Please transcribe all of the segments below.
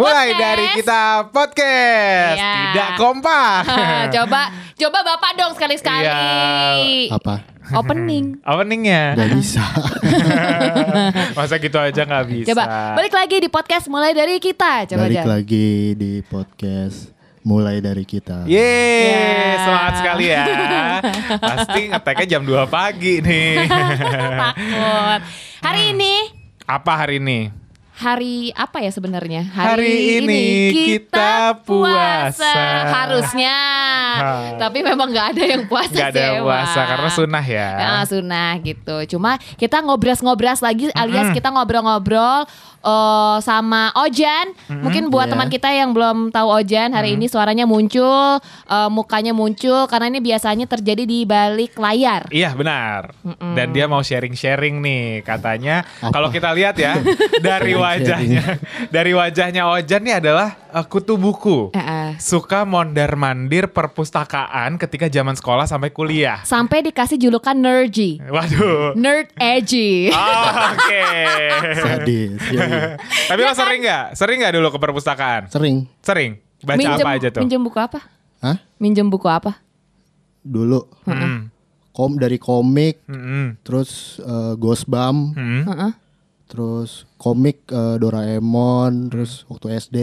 Mulai podcast. Dari kita podcast iya. Tidak kompak. Coba Bapak dong sekali-sekali iya. Apa? Openingnya gak bisa. Masa gitu aja gak bisa. Coba balik lagi di podcast Mulai Dari Kita. Yeay yeah. Semangat sekali ya. Pasti ngeteknya jam 2 pagi nih. Takut. Hari ini apa ya sebenarnya? Hari ini kita puasa. Harusnya. Tapi memang gak ada yang puasa. Gak ada yang puasa karena sunnah ya. Sunnah gitu. Cuma kita ngobras-ngobras lagi alias kita ngobrol-ngobrol sama Ojan. Mungkin buat teman kita yang belum tahu Ojan, hari ini suaranya muncul, mukanya muncul karena ini biasanya terjadi di balik layar. Iya benar. Dan dia mau sharing-sharing nih katanya. Kalau kita lihat ya dari wajahnya Ojan nih adalah kutu buku. Suka mondar-mandir perpustakaan ketika zaman sekolah sampai kuliah. Sampai dikasih julukan nerdy. Waduh. Nerd edgy. Oh, oke. Sadis. Ya. Tapi lo sering enggak? Sering enggak dulu ke perpustakaan? Sering. Baca apa aja tuh? Minjem buku apa? Hah? Minjem buku apa? Dulu. Dari komik, terus Ghostbump. Terus komik Doraemon, terus waktu SD,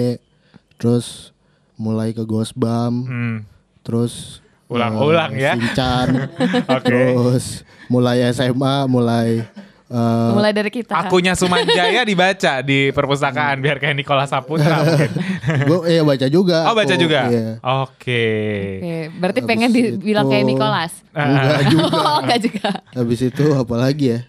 terus mulai ke Ghostbump, terus ulang-ulang ya, Shinchan, terus mulai SMA, mulai dari kita. Akunya Sumanjaya dibaca di perpustakaan biar kayak Nicolas Saputra. Gue baca juga. Oh baca juga. Iya. Oke. Berarti habis pengen dibilang kayak Nicolas. Enggak juga. Habis itu apa lagi ya?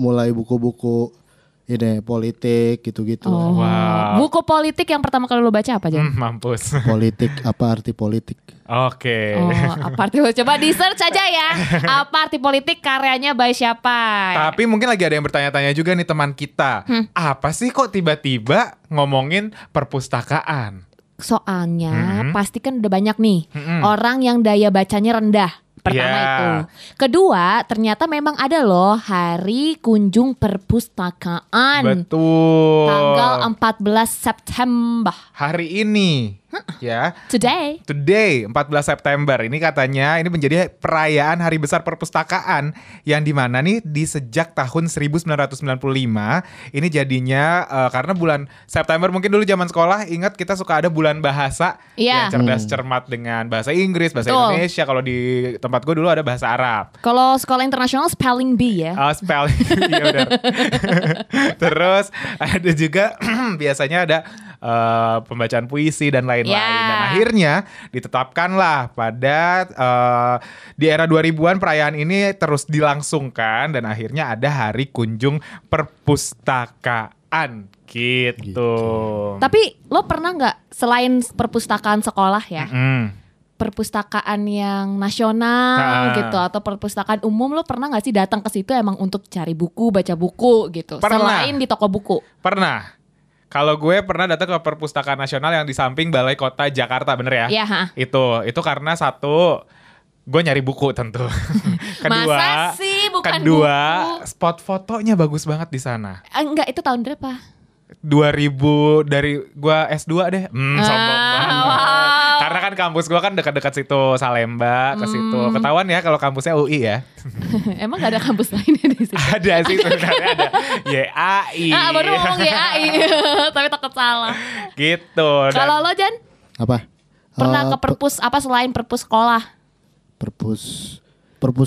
Mulai buku-buku. Ini politik gitu-gitu. Wow. Buku politik yang pertama kali lo baca apa aja? Mampus. Politik, apa arti politik? Oke. Apa arti politik? Coba di search aja ya. Apa arti politik karyanya by siapa? Tapi mungkin lagi ada yang bertanya-tanya juga nih teman kita. Apa sih kok tiba-tiba ngomongin perpustakaan? Soalnya pasti kan udah banyak nih orang yang daya bacanya rendah. Pertama itu. Kedua, ternyata memang ada loh hari kunjung perpustakaan. Betul. Tanggal 14 September. Hari ini. Ya. Today 14 September. Ini katanya ini menjadi perayaan hari besar perpustakaan yang dimana nih di sejak tahun 1995 ini jadinya karena bulan September mungkin dulu zaman sekolah ingat kita suka ada bulan bahasa yang cerdas cermat dengan bahasa Inggris, bahasa Indonesia. Kalau di tempat gue dulu ada bahasa Arab. Kalau sekolah internasional spelling bee ya. Spelling iya benar. Terus ada juga biasanya ada pembacaan puisi dan lain-lain dan akhirnya ditetapkanlah pada di era 2000-an perayaan ini terus dilangsungkan dan akhirnya ada hari kunjung perpustakaan gitu. Tapi lo pernah nggak selain perpustakaan sekolah ya? Perpustakaan yang nasional gitu atau perpustakaan umum lo pernah nggak sih datang ke situ emang untuk cari buku, baca buku gitu? Pernah. Selain di toko buku. Pernah. Kalau gue pernah datang ke perpustakaan nasional yang di samping Balai Kota Jakarta, bener ya? Iya. Itu karena satu, gue nyari buku tentu. Kedua, masa sih bukan buku? Spot fotonya bagus banget di sana. Enggak, itu tahun berapa? 2000 dari gue S2 deh. Sombong banget. Wow. Karena kan kampus gue kan dekat-dekat situ, Salemba ke situ. Ketahuan ya kalau kampusnya UI ya. Emang gak ada kampus lainnya di situ? Ada sih sebenarnya ada. YAI. Baru ngomong YAI. Tapi takut salah. Gitu. Kalau lo Jan? Apa? Pernah ke perpus apa selain perpus sekolah? Perpus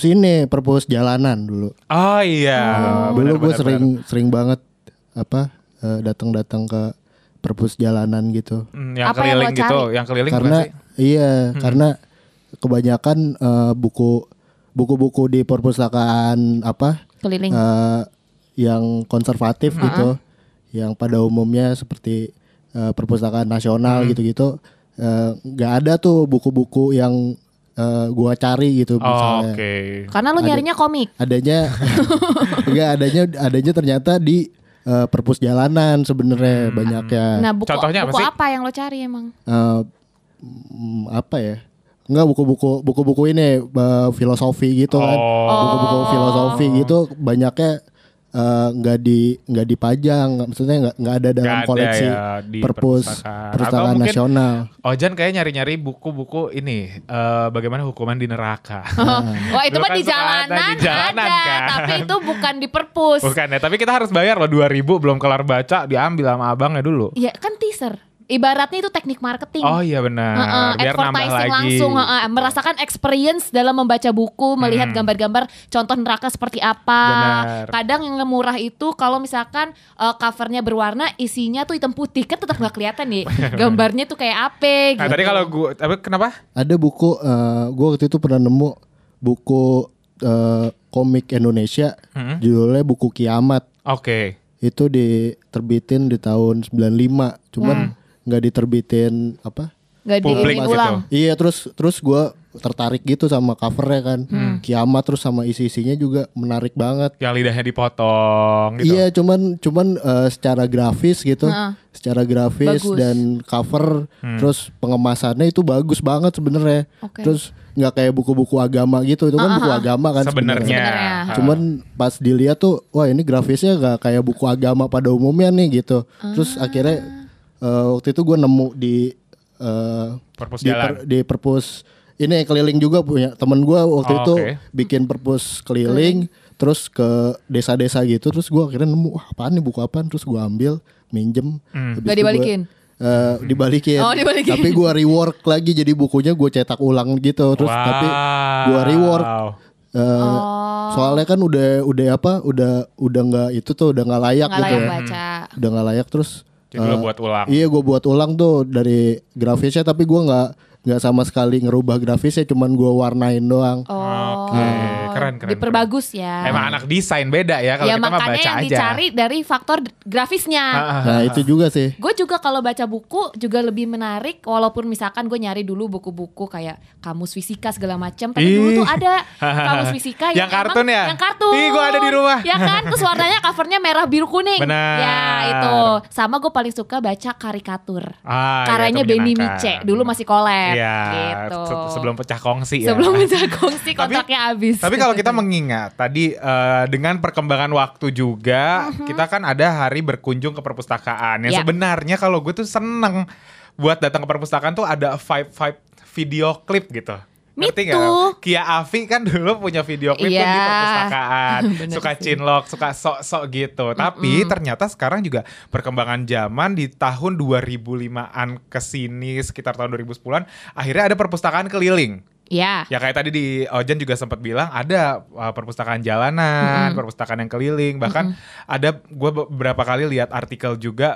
ini, perpus jalanan dulu. Oh iya. Dulu gue sering banget apa? Datang ke perpus jalanan gitu. Yang apa keliling yang gitu, yang keliling karena sih? Iya, karena kebanyakan buku-buku di perpustakaan apa? Keliling. Yang konservatif gitu. Yang pada umumnya seperti perpustakaan nasional gitu-gitu enggak ada tuh buku-buku yang gua cari gitu misalnya. Karena lu nyarinya komik. Adanya ternyata di perpus jalanan sebenarnya banyak ya. Nah, buku apa yang lo cari emang? Apa ya? Enggak buku-buku ini filosofi gitu kan. Buku-buku filosofi gitu banyaknya nggak dipajang, maksudnya nggak ada dalam gak koleksi ada ya, di perpustakaan nasional. Ojan kayak nyari-nyari buku-buku ini bagaimana hukuman di neraka. Wah itu kan di jalanan ada, tapi itu bukan di perpus. Bukan ya, tapi kita harus bayar loh 2.000 belum kelar baca diambil sama abangnya dulu. Ya kan teaser. Ibaratnya itu teknik marketing. Oh iya benar. Biar nambah lagi. Langsung merasakan experience dalam membaca buku, melihat gambar-gambar contoh neraka seperti apa. Benar. Kadang yang murah itu kalau misalkan covernya berwarna, isinya tuh hitam putih, kan tetap nggak kelihatan nih. Gambarnya tuh kayak apa? Gitu. Nah, tadi kalau gue, kenapa? Ada buku, gue waktu itu pernah nemu buku komik Indonesia, judulnya buku Kiamat. Oke. Okay. Itu diterbitin di tahun 95, cuman nggak diterbitin nggak diumumin ulang gitu. Iya terus gue tertarik gitu sama covernya kan, Kiamat, terus sama isi-isinya juga menarik banget, yang lidahnya dipotong gitu. Iya cuman secara grafis gitu, secara grafis bagus. Dan cover, terus pengemasannya itu bagus banget sebenarnya. Okay. Terus nggak kayak buku-buku agama gitu, itu kan buku agama kan sebenarnya. Cuman pas dilihat tuh, wah ini grafisnya nggak kayak buku agama pada umumnya nih gitu. Terus akhirnya waktu itu gue nemu di perpus ini keliling juga, punya temen gue waktu itu bikin perpus keliling, terus ke desa-desa gitu. Terus gue akhirnya nemu, wah apaan nih, buku apaan. Terus gue ambil, minjem. Gak dibalikin? Dibalikin. Tapi gue rework lagi, jadi bukunya gue cetak ulang gitu. Terus tapi gue rework. Soalnya kan udah nggak itu tuh, udah nggak layak gitu. Baca. Udah nggak layak terus. Jadi lo buat ulang. Iya gue buat ulang tuh dari grafisnya, tapi gue nggak sama sekali ngerubah grafisnya, cuman gue warnain doang. Keren. Diperbagus ya. Emang anak desain beda ya, kalau ya, kita mah baca aja. Ya makanya yang dicari dari faktor grafisnya. Nah itu juga sih. Gue juga kalau baca buku juga lebih menarik, walaupun misalkan gue nyari dulu buku-buku kayak kamus fisika segala macam. Tapi dulu tuh ada kamus fisika yang kartun ya. Yang kartun. Ih gue ada di rumah. Ya kan, terus warnanya covernya merah biru kuning. Benar. Ya itu. Sama gue paling suka baca karikatur. Karanya Beny Mice. Dulu masih kolek. Ya, gitu. Sebelum pecah kongsi ya. Sebelum pecah kongsi kontraknya habis. Tapi kalau kita mengingat tadi dengan perkembangan waktu juga, kita kan ada hari berkunjung ke perpustakaan. Yang sebenarnya kalau gue tuh seneng buat datang ke perpustakaan tuh ada vibe video klip gitu. Ngerti gak? Kia Afi kan dulu punya video klip tuh di perpustakaan. Suka cinlok, suka sok-sok gitu. Tapi ternyata sekarang juga perkembangan zaman di tahun 2005-an kesini, sekitar tahun 2010-an, akhirnya ada perpustakaan keliling. Ya. Ya kayak tadi di Ojan juga sempat bilang ada perpustakaan jalanan, perpustakaan yang keliling. Bahkan ada, gue beberapa kali lihat artikel juga,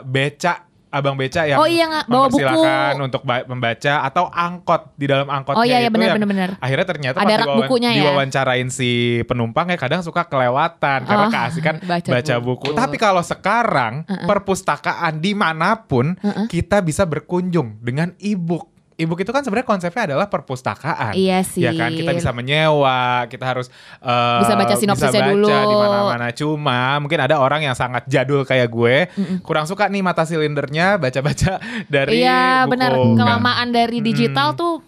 Abang beca yang mempersilahkan untuk membaca, atau angkot, di dalam angkotnya bener. Akhirnya ternyata ada rak bukunya ya. Diwawancarain si penumpangnya kadang suka kelewatan karena keasikan baca buku. Tapi kalau sekarang perpustakaan dimanapun kita bisa berkunjung dengan e-book. E-book itu kan sebenarnya konsepnya adalah perpustakaan. Iya sih. Ya kan, kita bisa menyewa, kita harus bisa baca sinopsisnya dulu. Bisa baca di mana-mana. Cuma mungkin ada orang yang sangat jadul kayak gue, kurang suka nih mata silindernya baca-baca dari buku. Iya benar, kelamaan dari digital tuh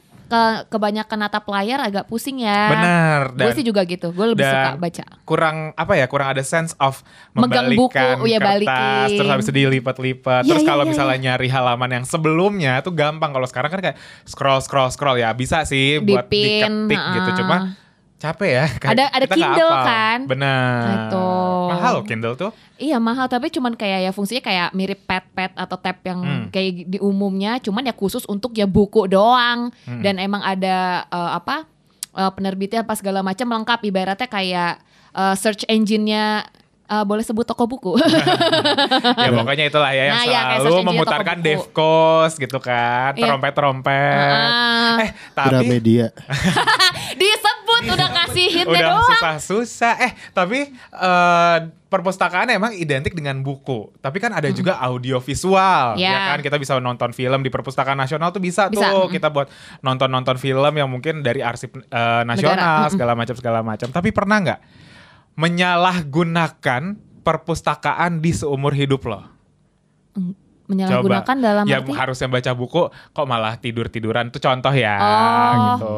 kebanyakan natap layar agak pusing ya. Benar. Gue sih juga gitu, gue lebih suka baca. Kurang ada sense of megang buku, kertas, terus habis itu dilipat-lipat. Terus kalau misalnya nyari halaman yang sebelumnya tuh gampang. Kalau sekarang kan kayak scroll ya, bisa sih buat diketik gitu. Cuma capek ya. Ada Kindle kan. Benar. Gitu. Mahal Kindle tuh. Iya mahal, tapi cuman kayak ya fungsinya kayak mirip pad atau tab yang kayak di umumnya, cuman ya khusus untuk ya buku doang. Dan emang ada penerbitnya apa segala macam lengkap, ibaratnya kayak search engine-nya. Boleh sebut toko buku. Ya pokoknya itulah ya, yang selalu memutarkan Devkos gitu kan, trompet-trompet. Tapi Gramedia. Disebut udah kasih hitnya doang. Udah susah-susah. Tapi perpustakaan emang identik dengan buku. Tapi kan ada juga audiovisual, ya kan, kita bisa nonton film di perpustakaan nasional tuh bisa. Tuh kita buat nonton film yang mungkin dari arsip nasional segala macam. Tapi pernah nggak menyalahgunakan perpustakaan di seumur hidup lo? Menyalahgunakan dalam arti? Ya harusnya baca buku kok malah tidur-tiduran, itu contoh ya.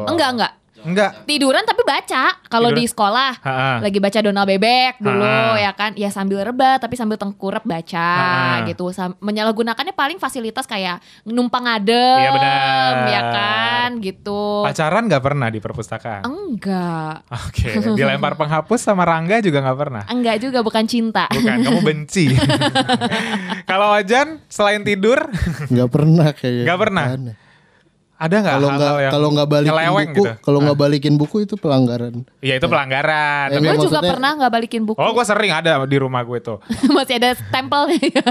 Enggak. Enggak. Tiduran tapi baca. Kalau di sekolah lagi baca Donald Bebek dulu ya kan. Ya sambil rebah tapi sambil tengkurap baca gitu. Menyalahgunakannya paling fasilitas kayak numpang adem. Iya benar. Ya kan gitu. Pacaran gak pernah di perpustakaan? Enggak. Oke. Dilempar penghapus sama Rangga juga gak pernah? Enggak juga, bukan cinta. Bukan, kamu benci. Kalau Ojan selain tidur? Gak pernah kayaknya. Gak pernah? Aneh. Ada nggak kalau nggak balikin buku gitu? Kalau nggak balikin buku itu pelanggaran. Iya itu pelanggaran. Ya, gue juga pernah nggak balikin buku. Oh gue sering, ada di rumah gue tuh. Masih ada stempelnya.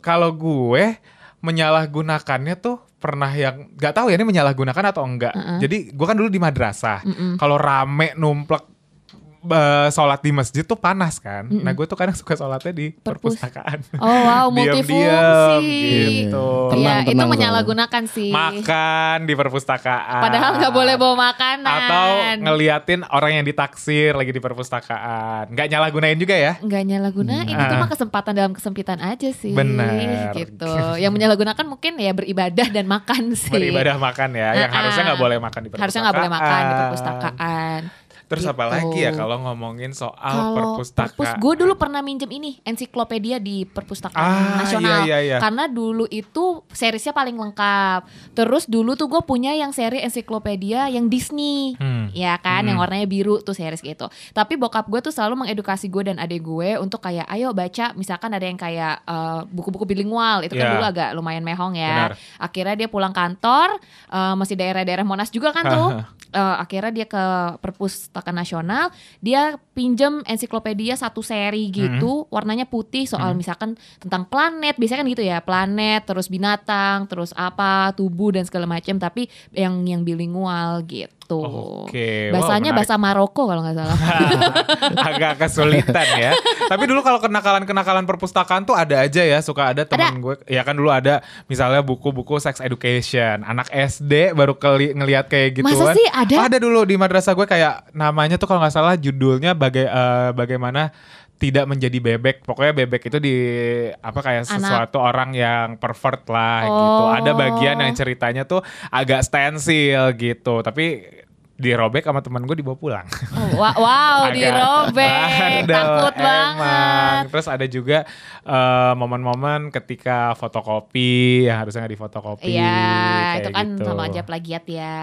Kalau gue menyalahgunakannya tuh pernah yang nggak tahu ya ini menyalahgunakan atau enggak. Jadi gue kan dulu di madrasah. Kalau rame numplek sholat di masjid tuh panas kan. Nah gue tuh kadang suka sholatnya di perpustakaan. Oh wow, multifungsi gitu. Iya itu menyalahgunakan sih. Makan di perpustakaan padahal gak boleh bawa makanan. Atau ngeliatin orang yang ditaksir lagi di perpustakaan. Gak nyalahgunain juga ya. Gak nyalahgunain, itu mah kesempatan dalam kesempitan aja sih. Bener gitu. Yang menyalahgunakan mungkin ya beribadah dan makan sih. Beribadah makan ya. Yang harusnya gak boleh makan di perpustakaan. Harusnya gak boleh makan di perpustakaan. Terus gitu. Apa lagi ya kalau ngomongin soal perpustakaan? Gue dulu pernah minjem ini, ensiklopedia di perpustakaan nasional. Iya. Karena dulu itu serisnya paling lengkap. Terus dulu tuh gue punya yang seri ensiklopedia yang Disney. Ya kan, yang warnanya biru tuh series gitu. Tapi bokap gue tuh selalu mengedukasi gue dan adik gue untuk kayak ayo baca. Misalkan ada yang kayak buku-buku bilingual. Itu kan dulu agak lumayan mehong ya. Benar. Akhirnya dia pulang kantor, masih daerah-daerah Monas juga kan tuh. Akhirnya dia ke perpustakaan nasional, dia pinjem ensiklopedia satu seri gitu, warnanya putih, soal misalkan tentang planet, biasanya kan gitu ya, planet, terus binatang, terus apa, tubuh dan segala macam, tapi yang bilingual gitu. Okay. Bahasanya bahasa Maroko kalau gak salah. Agak kesulitan ya. Tapi dulu kalau kenakalan-kenakalan perpustakaan tuh ada aja ya. Suka ada temen gue. Ya kan dulu ada misalnya buku-buku sex education. Anak SD baru ngelihat kayak gituan. Masa sih ada? Ada dulu di madrasah gue kayak namanya tuh kalau gak salah judulnya bagaimana tidak menjadi bebek. Pokoknya bebek itu di apa kayak sesuatu orang yang pervert lah gitu. Ada bagian yang ceritanya tuh agak stensil gitu. Tapi dirobek sama teman gue dibawa pulang. Wow, dirobek. Takut banget. Terus ada juga momen-momen ketika fotokopi yang harusnya nggak difotokopi. Iya, itu kan gitu. Sama aja plagiat ya.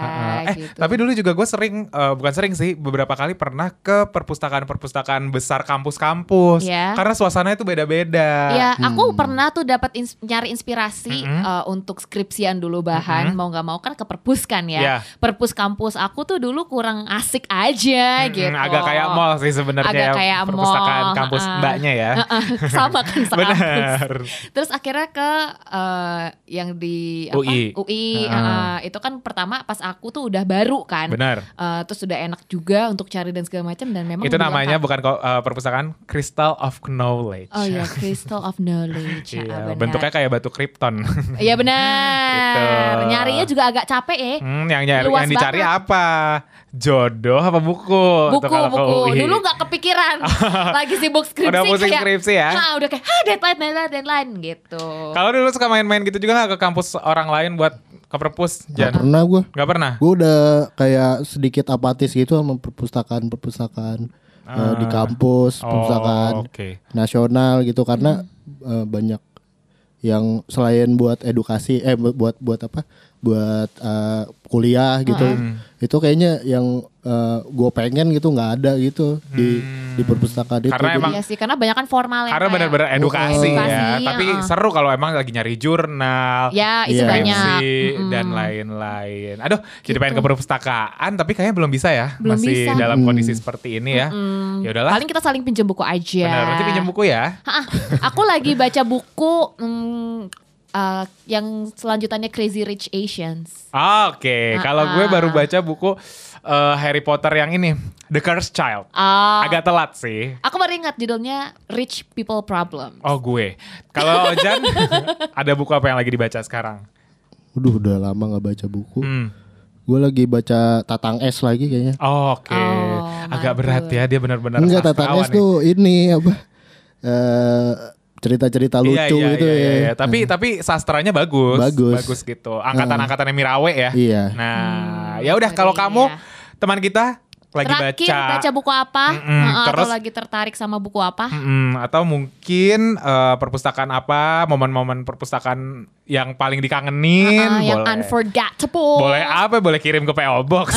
Gitu. Tapi dulu juga gue beberapa kali pernah ke perpustakaan-perpustakaan besar kampus-kampus. Yeah. Karena suasananya itu beda-beda. Iya, aku pernah tuh dapat nyari inspirasi untuk skripsian dulu bahan. Mau nggak mau kan ke perpus kan ya. Yeah. Perpus kampus aku tuh dulu kurang asik aja gitu. Agak kayak mall sih sebenarnya. Agak kayak perpustakaan kampus mbaknya ya. Sama kan sekampus. Benar. Terus akhirnya ke yang di UI. Itu kan pertama pas aku tuh udah baru kan. Benar. Terus udah enak juga untuk cari dan segala macam dan memang itu namanya bukan perpustakaan Crystal of Knowledge. Oh iya, Crystal of Knowledge. Iya, bentuknya kayak batu kripton. Iya benar. Gitu. Nyarinya juga agak capek ya. Yang dicari apa? Jodoh apa buku? Buku. Dulu gak kepikiran. Lagi sibuk skripsi. Udah pusing skripsi ya. Udah kayak deadline gitu. Kalau dulu suka main-main gitu juga gak ke kampus orang lain buat ke perpus? Gak pernah gue. Gak pernah? Gue udah kayak sedikit apatis gitu sama perpustakaan di kampus, perpustakaan nasional gitu. Karena banyak yang selain buat edukasi, buat apa? Buat kuliah gitu, itu kayaknya yang gue pengen gitu nggak ada gitu di perpustakaan itu. Iya sih, karena banyak kan formal. Karena benar-benar edukasi ya. Tapi seru kalau emang lagi nyari jurnal, banyak dan lain-lain. Aduh, gitu. Jadi pengen ke perpustakaan, tapi kayaknya belum bisa ya. Masih bisa. Dalam kondisi seperti ini ya. Ya udahlah. Paling kita saling pinjam buku aja. Benar, nanti pinjam buku ya. Aku lagi baca buku. Yang selanjutannya Crazy Rich Asians. Oke. Kalau gue baru baca buku Harry Potter yang ini, The Cursed Child. Agak telat sih. Aku baru ingat judulnya Rich People Problems. Oh gue. Kalau Ojan ada buku apa yang lagi dibaca sekarang? Udah lama gak baca buku. Gue lagi baca Tatang S lagi kayaknya. Oke. Agak berat ya, dia benar-benar. Enggak, Tatang S tuh ini apa? cerita-cerita lucu gitu ya. Tapi sastranya bagus gitu. Angkatan-angkatannya Mirawe ya. Iya. Nah, ya udah kalau kamu teman kita lagi baca buku apa, terus, atau lagi tertarik sama buku apa, atau mungkin perpustakaan apa, momen-momen perpustakaan yang paling dikangenin, yang boleh, unforgettable, boleh apa, boleh kirim ke PO Box.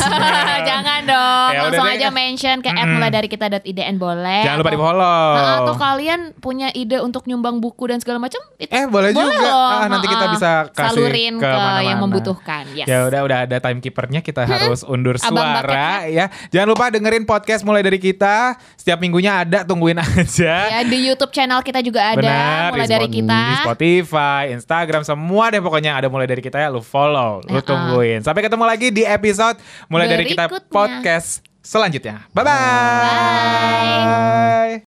Jangan dong, ya langsung aja mention ke @mulaidarikita.idn boleh. Jangan lupa di follow. Atau kalian punya ide untuk nyumbang buku dan segala macam, boleh juga. Nanti kita bisa kasih salurin ke mana-mana yang membutuhkan. Yes. Ya udah ada timekeepernya, kita harus undur suara ya. Jangan lupa dengerin podcast Mulai Dari Kita. Setiap minggunya ada, tungguin aja. Ya, di YouTube channel kita juga ada. Benar, Mulai Dari Kita. Di Spotify, Instagram, semua deh pokoknya ada Mulai Dari Kita ya. Lu follow, lu tungguin. Sampai ketemu lagi di episode Mulai Dari Kita Podcast selanjutnya. Bye-bye. Bye.